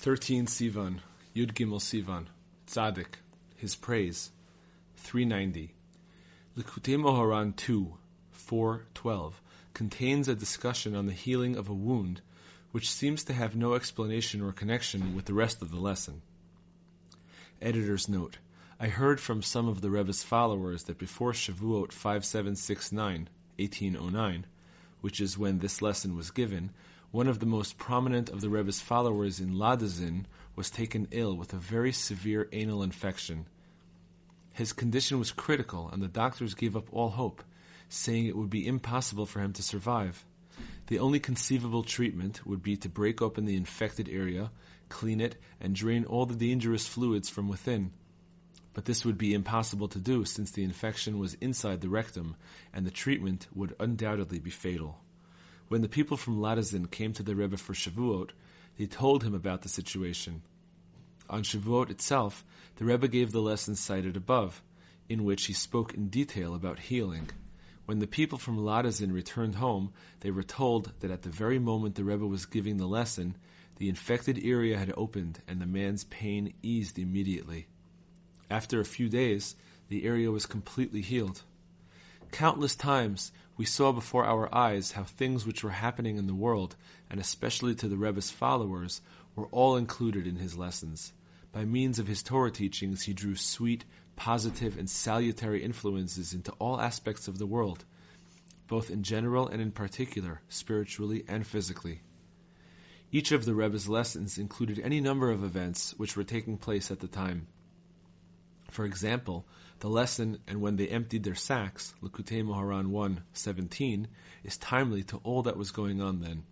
13 Sivan, Yud Gimel Sivan, Tzaddik, His Praise, 390. Likutei Moharan 2, 412, contains a discussion on the healing of a wound, which seems to have no explanation or connection with the rest of the lesson. Editor's note: I heard from some of the Rebbe's followers that before Shavuot 5769, 1809, which is when this lesson was given, one of the most prominent of the Rebbe's followers in Ladizin was taken ill with a very severe anal infection. His condition was critical, and the doctors gave up all hope, saying it would be impossible for him to survive. The only conceivable treatment would be to break open the infected area, clean it, and drain all the dangerous fluids from within. But this would be impossible to do, since the infection was inside the rectum, and the treatment would undoubtedly be fatal. When the people from Ladizin came to the Rebbe for Shavuot, they told him about the situation. On Shavuot itself, the Rebbe gave the lesson cited above, in which he spoke in detail about healing. When the people from Ladizin returned home, they were told that at the very moment the Rebbe was giving the lesson, the infected area had opened and the man's pain eased immediately. After a few days, the area was completely healed. Countless times we saw before our eyes how things which were happening in the world, and especially to the Rebbe's followers, were all included in his lessons. By means of his Torah teachings, he drew sweet, positive, and salutary influences into all aspects of the world, both in general and in particular, spiritually and physically. Each of the Rebbe's lessons included any number of events which were taking place at the time. For example, the lesson, "And when they emptied their sacks," Likutei Moharan 1:17, is timely to all that was going on then.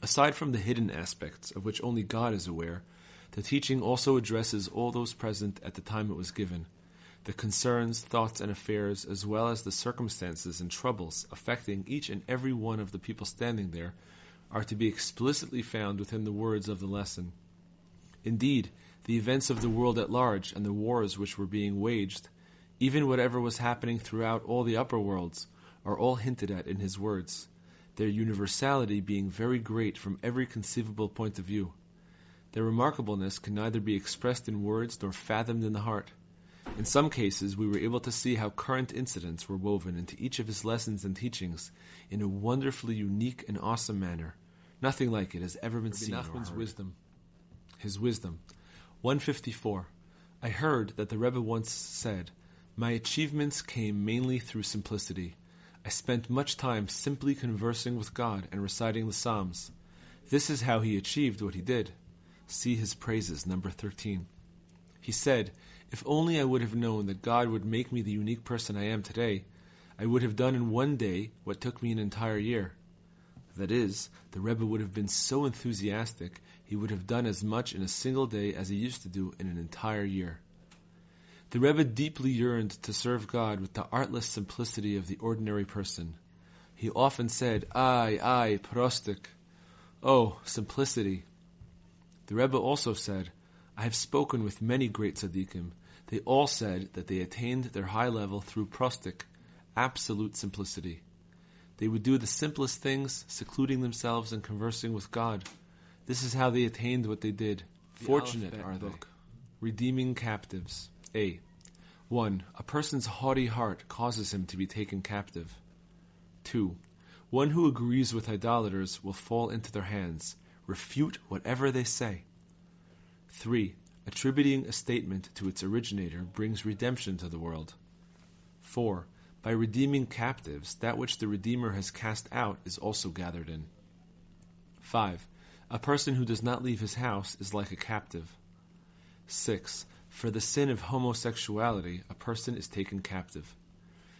Aside from the hidden aspects, of which only God is aware, the teaching also addresses all those present at the time it was given, the concerns, thoughts, and affairs, as well as the circumstances and troubles affecting each and every one of the people standing there, are to be explicitly found within the words of the lesson. Indeed, the events of the world at large and the wars which were being waged, even whatever was happening throughout all the upper worlds, are all hinted at in his words, their universality being very great from every conceivable point of view. Their remarkableness can neither be expressed in words nor fathomed in the heart. In some cases, we were able to see how current incidents were woven into each of his lessons and teachings in a wonderfully unique and awesome manner. Nothing like it has ever been seen or heard. His wisdom. 154. I heard that the Rebbe once said, "My achievements came mainly through simplicity. I spent much time simply conversing with God and reciting the Psalms. This is how he achieved what he did." See His Praises, number 13. He said, "If only I would have known that God would make me the unique person I am today, I would have done in one day what took me an entire year." That is, the Rebbe would have been so enthusiastic, he would have done as much in a single day as he used to do in an entire year. The Rebbe deeply yearned to serve God with the artless simplicity of the ordinary person. He often said, "Ay, ay, prostik." Oh, simplicity. The Rebbe also said, "I have spoken with many great tzaddikim. They all said that they attained their high level through prostik, absolute simplicity. They would do the simplest things, secluding themselves and conversing with God. This is how they attained what they did. Fortunate are they." Redeeming captives. A. 1. A person's haughty heart causes him to be taken captive. 2. One who agrees with idolaters will fall into their hands. Refute whatever they say. 3. Attributing a statement to its originator brings redemption to the world. 4. By redeeming captives, that which the Redeemer has cast out is also gathered in. 5. A person who does not leave his house is like a captive. 6. For the sin of homosexuality, a person is taken captive.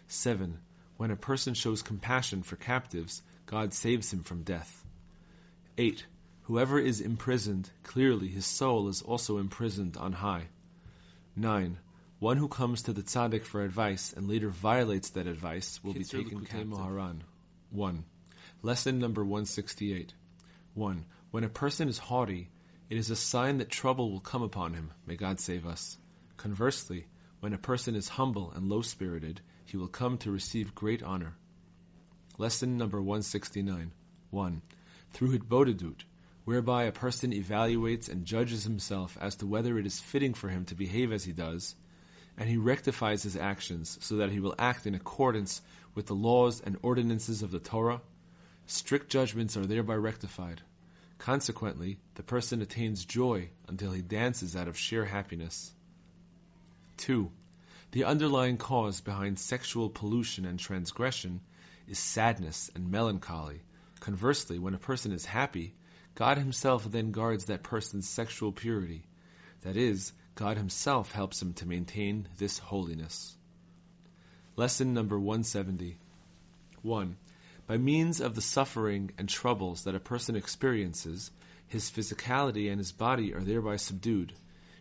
7. When a person shows compassion for captives, God saves him from death. 8. Whoever is imprisoned, clearly his soul is also imprisoned on high. 9. One who comes to the tzaddik for advice and later violates that advice will be taken captive. Moharan. 1. Lesson number 168. 1. When a person is haughty, it is a sign that trouble will come upon him. May God save us. Conversely, when a person is humble and low-spirited, he will come to receive great honor. Lesson number 169. 1. Through Hidbodidut, whereby a person evaluates and judges himself as to whether it is fitting for him to behave as he does, and he rectifies his actions so that he will act in accordance with the laws and ordinances of the Torah, strict judgments are thereby rectified. Consequently, the person attains joy until he dances out of sheer happiness. 2. The underlying cause behind sexual pollution and transgression is sadness and melancholy. Conversely, when a person is happy, God himself then guards that person's sexual purity. That is, God himself helps him to maintain this holiness. Lesson number 170. 1. By means of the suffering and troubles that a person experiences, his physicality and his body are thereby subdued.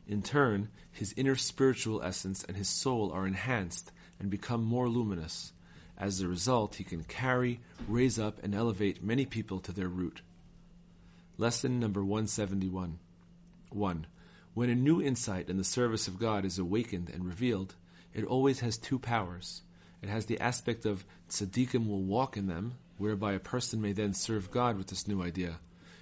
In turn, his inner spiritual essence and his soul are enhanced and become more luminous. As a result, he can carry, raise up, and elevate many people to their root. Lesson number 171. 1. When a new insight in the service of God is awakened and revealed, it always has two powers. It has the aspect of tzaddikim will walk in them, whereby a person may then serve God with this new idea.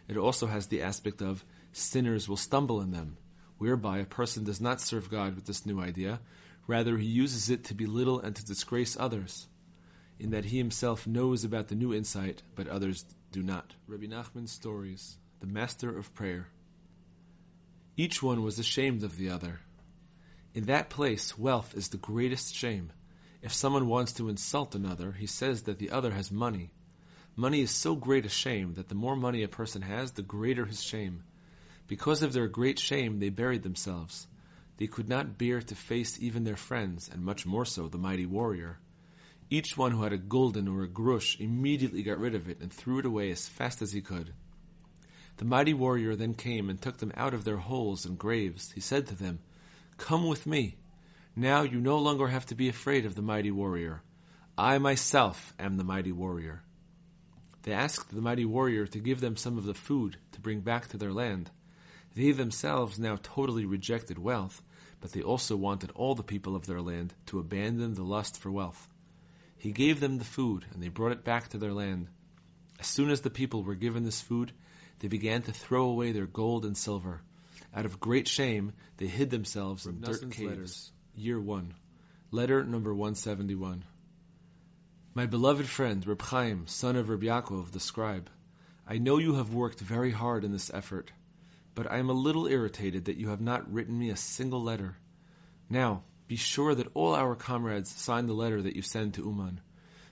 It also has the aspect of sinners will stumble in them, whereby a person does not serve God with this new idea, rather he uses it to belittle and to disgrace others, in that he himself knows about the new insight, but others do not. Rabbi Nachman's stories, the master of prayer. Each one was ashamed of the other. In that place, wealth is the greatest shame. If someone wants to insult another, he says that the other has money. Money is so great a shame that the more money a person has, the greater his shame. Because of their great shame, they buried themselves. They could not bear to face even their friends, and much more so the mighty warrior. Each one who had a gulden or a grush immediately got rid of it and threw it away as fast as he could. The mighty warrior then came and took them out of their holes and graves. He said to them, "Come with me. Now you no longer have to be afraid of the mighty warrior. I myself am the mighty warrior." They asked the mighty warrior to give them some of the food to bring back to their land. They themselves now totally rejected wealth, but they also wanted all the people of their land to abandon the lust for wealth. He gave them the food, and they brought it back to their land. As soon as the people were given this food, they began to throw away their gold and silver. Out of great shame, they hid themselves in dirt caves. Letters. Year 1. Letter number 171. My beloved friend, Reb Chaim, son of Reb Yaakov, the scribe, I know you have worked very hard in this effort, but I am a little irritated that you have not written me a single letter. Now, be sure that all our comrades sign the letter that you send to Uman,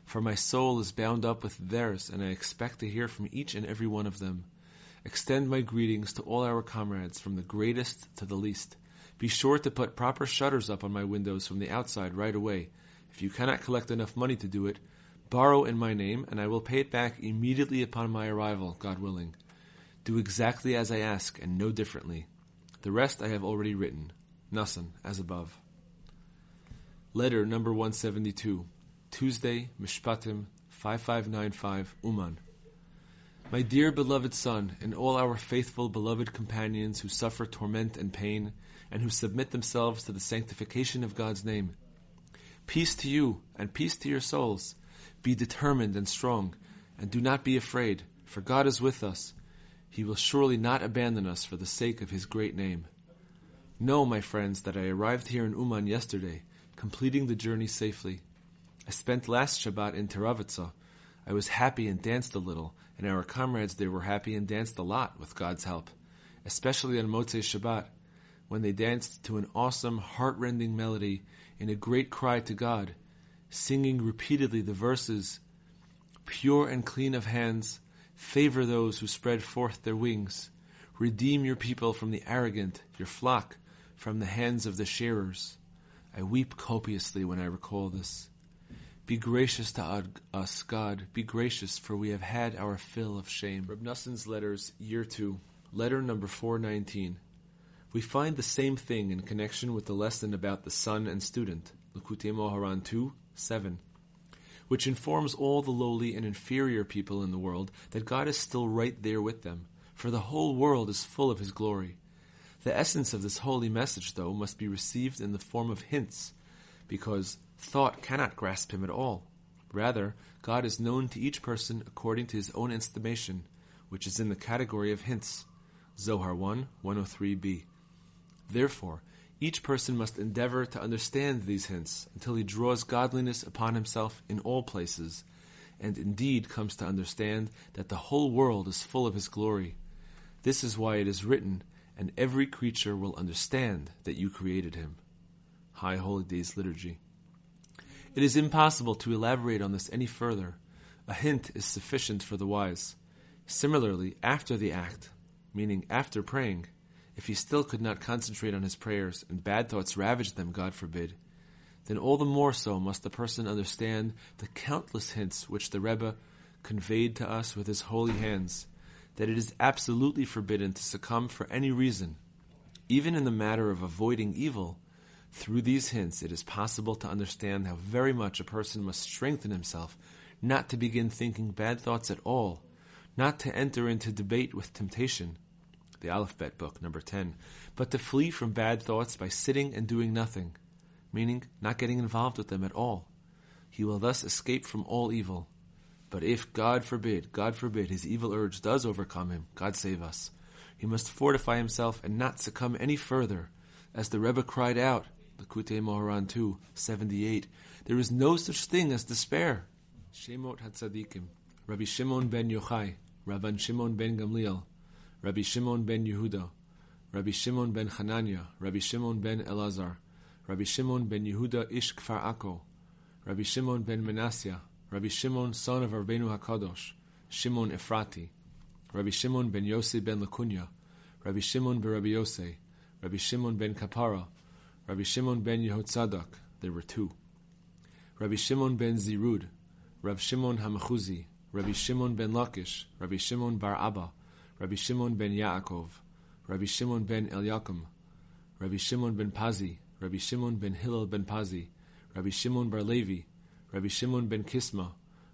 for my soul is bound up with theirs, and I expect to hear from each and every one of them. Extend my greetings to all our comrades, from the greatest to the least. Be sure to put proper shutters up on my windows from the outside right away. If you cannot collect enough money to do it, borrow in my name, and I will pay it back immediately upon my arrival, God willing. Do exactly as I ask, and no differently. The rest I have already written. Nasan, as above. Letter number 172, Tuesday, Mishpatim, 5595, Uman. My dear beloved son, and all our faithful beloved companions who suffer torment and pain, and who submit themselves to the sanctification of God's name. Peace to you, and peace to your souls. Be determined and strong, and do not be afraid, for God is with us. He will surely not abandon us for the sake of his great name. Know, my friends, that I arrived here in Uman yesterday, completing the journey safely. I spent last Shabbat in Taravitzah. I was happy and danced a little, and our comrades there were happy and danced a lot with God's help, especially on Motzei Shabbat, when they danced to an awesome, heart-rending melody in a great cry to God, singing repeatedly the verses, "Pure and clean of hands, favor those who spread forth their wings, redeem your people from the arrogant, your flock from the hands of the shearers." I weep copiously when I recall this. Be gracious to us, God. Be gracious, for we have had our fill of shame. Reb Nassan's Letters, Year 2, Letter number 419. We find the same thing in connection with the lesson about the son and student, Likutei Moharan 2, 7, which informs all the lowly and inferior people in the world that God is still right there with them, for the whole world is full of his glory. The essence of this holy message, though, must be received in the form of hints, because thought cannot grasp him at all. Rather, God is known to each person according to his own estimation, which is in the category of hints. Zohar 1, 103b. Therefore, each person must endeavor to understand these hints until he draws godliness upon himself in all places, and indeed comes to understand that the whole world is full of his glory. This is why it is written, and every creature will understand that you created him. High Holy Days Liturgy. It is impossible to elaborate on this any further. A hint is sufficient for the wise. Similarly, after the act, meaning after praying, if he still could not concentrate on his prayers and bad thoughts ravaged them, God forbid, then all the more so must the person understand the countless hints which the Rebbe conveyed to us with his holy hands, that it is absolutely forbidden to succumb for any reason. Even in the matter of avoiding evil, through these hints it is possible to understand how very much a person must strengthen himself not to begin thinking bad thoughts at all, not to enter into debate with temptation, the Aleph Bet book, number 10, but to flee from bad thoughts by sitting and doing nothing, meaning not getting involved with them at all. He will thus escape from all evil. But if, God forbid, his evil urge does overcome him, God save us, he must fortify himself and not succumb any further. As the Rebbe cried out, Likutei Moharan 2, 78, there is no such thing as despair. Shemot HaTzadikim, Rabbi Shimon ben Yochai, Rabban Shimon ben Gamliel, Rabbi Shimon ben Yehuda, Rabbi Shimon ben Hanania, Rabbi Shimon ben Elazar, Rabbi Shimon ben Yehuda ish Kfar Akko, Rabbi Shimon ben Menasya, Rabbi Shimon, son of Rabbeinu HaKadosh, Shimon Efrati, Rabbi Shimon ben Yosei ben Lakunya, Rabbi Shimon ben Rabbi Yosei, Rabbi Shimon ben Kapara, Rabbi Shimon ben Yehotzadak, there were two, Rabbi Shimon ben Zirud, Rabbi Shimon HaMechuzi, Rabbi Shimon ben Lakish, Rabbi Shimon bar Abba, Rabbi Shimon ben Yaakov, Rabbi Shimon ben Eliakim, Rabbi Shimon ben Pazi, Rabbi Shimon ben Hillel ben Pazi, Rabbi Shimon bar Levi, Rabbi Shimon ben Kisma,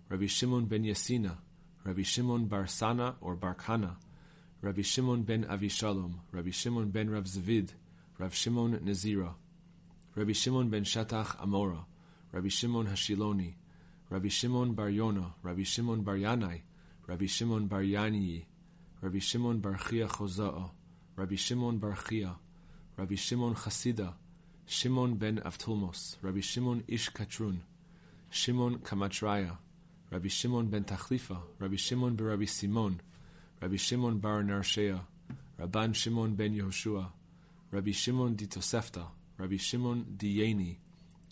Rabbi Shimon ben Yasina, Rabbi Shimon bar Sana or bar Kana, Rabbi Shimon ben Avishalom, Rabbi Shimon ben Rav Zavid, Rav Shimon Nazira, Rabbi Shimon ben Shatach Amora, Rabbi Shimon Hashiloni, Rabbi Shimon bar Yona, Rabbi Shimon bar Yanai, Rabbi Shimon bar Yanyi, Rabbi Shimon bar Chia Choza'a, Rabbi Shimon bar Chia, Rabbi Shimon Chasida, Shimon ben Avtulmos, Rabbi Shimon ish Katrun, Shimon Kamatraya, Rabbi Shimon ben Tachlifa, Rabbi Shimon ben Rabbi Simon, Rabbi Shimon bar Narshea, Rabban Shimon ben Yehoshua, Rabbi Shimon di Tosefta, Rabbi Shimon di Yeni,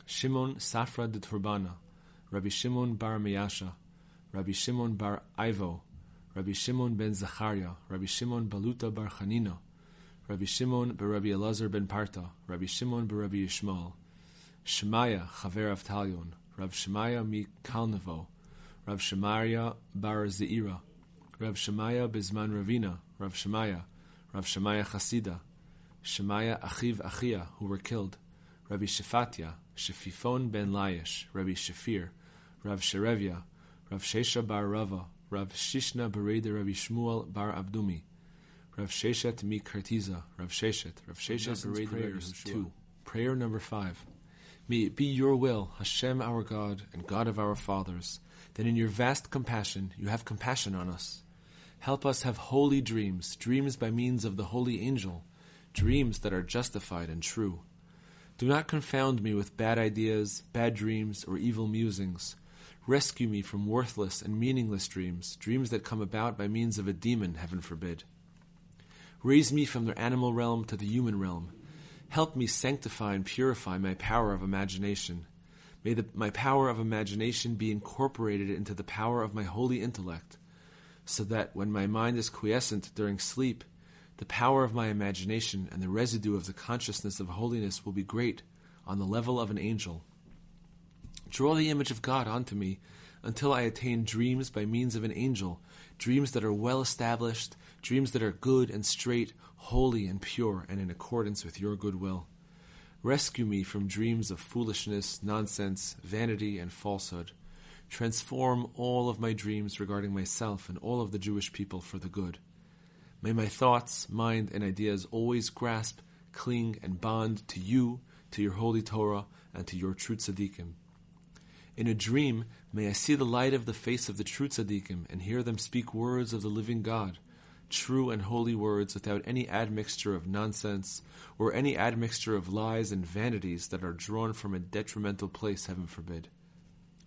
Shimon Safra de Turbana, Rabbi Shimon bar Measha, Rabbi Shimon bar Ivo, Rabbi Shimon ben Zachariah, Rabbi Shimon Baluta bar Chanina, Rabbi Shimon bar Rabbi Elazar ben Parta, Rabbi Shimon bar Rabbi Yishmael, Shemaya Chaver of Talion, Rav Shemaya mi Kalnevo, Rav Shemaya bar Zeira, Rav Shemaya Bizman Ravina, Rav Shemaya Chasida, Shemaya Achiv Achia, who were killed, Rabbi Shefatia, Shefifon ben Laish, Rabbi Shafir, Rav Sherevia, Rav Shesha bar Rava, Rav Shishna Bereda Rabbi Shmuel bar Abdumi, Rav Sheshet mi Kertiza, Rav Sheshet Bereda prayers 2. Prayer number 5. May it be your will, Hashem our God and God of our fathers, that in your vast compassion you have compassion on us. Help us have holy dreams, dreams by means of the holy angel, dreams that are justified and true. Do not confound me with bad ideas, bad dreams, or evil musings. Rescue me from worthless and meaningless dreams, dreams that come about by means of a demon, heaven forbid. Raise me from the animal realm to the human realm. Help me sanctify and purify my power of imagination. May my power of imagination be incorporated into the power of my holy intellect, so that when my mind is quiescent during sleep, the power of my imagination and the residue of the consciousness of holiness will be great, on the level of an angel. Draw the image of God onto me until I attain dreams by means of an angel, dreams that are well established, dreams that are good and straight, holy and pure, and in accordance with your good will. Rescue me from dreams of foolishness, nonsense, vanity, and falsehood. Transform all of my dreams regarding myself and all of the Jewish people for the good. May my thoughts, mind, and ideas always grasp, cling, and bond to you, to your holy Torah, and to your true tzaddikim. In a dream, May I see the light of the face of the true tzaddikim and hear them speak words of the living God, true and holy words without any admixture of nonsense or any admixture of lies and vanities that are drawn from a detrimental place, heaven forbid.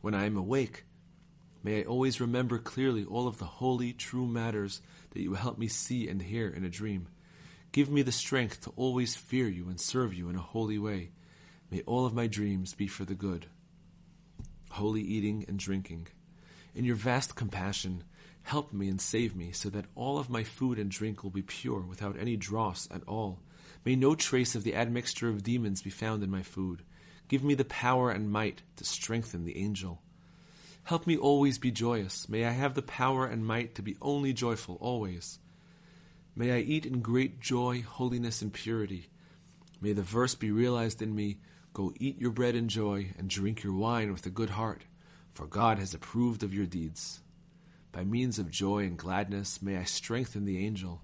When I am awake, may I always remember clearly all of the holy, true matters that you help me see and hear in a dream. Give me the strength to always fear you and serve you in a holy way. May all of my dreams be for the good. Holy eating and drinking. In your vast compassion, help me and save me so that all of my food and drink will be pure without any dross at all. May no trace of the admixture of demons be found in my food. Give me the power and might to strengthen the angel. Help me always be joyous. May I have the power and might to be only joyful always. May I eat in great joy, holiness, and purity. May the verse be realized in me, "Go eat your bread in joy and drink your wine with a good heart, for God has approved of your deeds." By means of joy and gladness, may I strengthen the angel.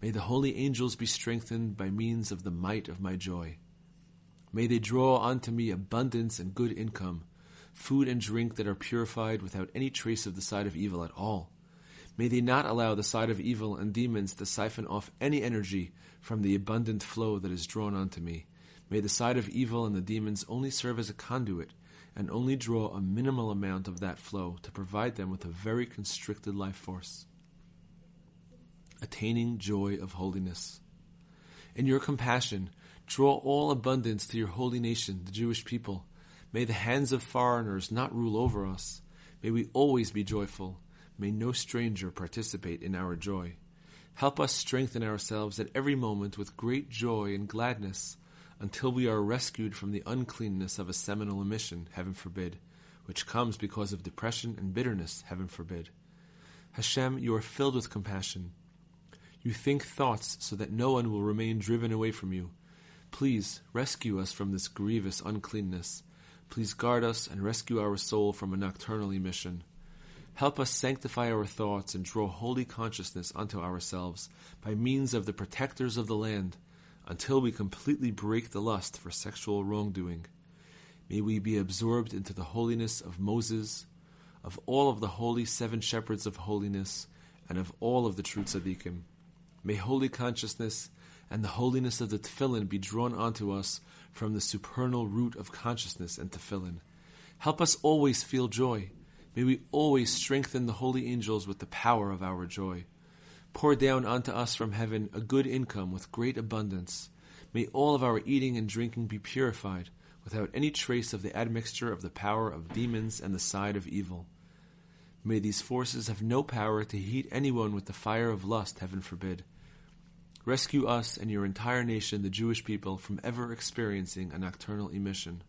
May the holy angels be strengthened by means of the might of my joy. May they draw unto me abundance and good income, food and drink that are purified without any trace of the side of evil at all. May they not allow the side of evil and demons to siphon off any energy from the abundant flow that is drawn onto me. May the side of evil and the demons only serve as a conduit and only draw a minimal amount of that flow to provide them with a very constricted life force. Attaining joy of holiness. In your compassion, draw all abundance to your holy nation, the Jewish people. May the hands of foreigners not rule over us. May we always be joyful. May no stranger participate in our joy. Help us strengthen ourselves at every moment with great joy and gladness until we are rescued from the uncleanness of a seminal emission, heaven forbid, which comes because of depression and bitterness, heaven forbid. Hashem, you are filled with compassion. You think thoughts so that no one will remain driven away from you. Please rescue us from this grievous uncleanness. Please guard us and rescue our soul from a nocturnal emission. Help us sanctify our thoughts and draw holy consciousness unto ourselves by means of the protectors of the land until we completely break the lust for sexual wrongdoing. May we be absorbed into the holiness of Moses, of all of the holy seven shepherds of holiness, and of all of the true tzaddikim. May holy consciousness and the holiness of the tefillin be drawn onto us from the supernal root of consciousness and tefillin. Help us always feel joy. May we always strengthen the holy angels with the power of our joy. Pour down unto us from heaven a good income with great abundance. May all of our eating and drinking be purified, without any trace of the admixture of the power of demons and the side of evil. May these forces have no power to heat anyone with the fire of lust, heaven forbid. Rescue us and your entire nation, the Jewish people, from ever experiencing a nocturnal emission.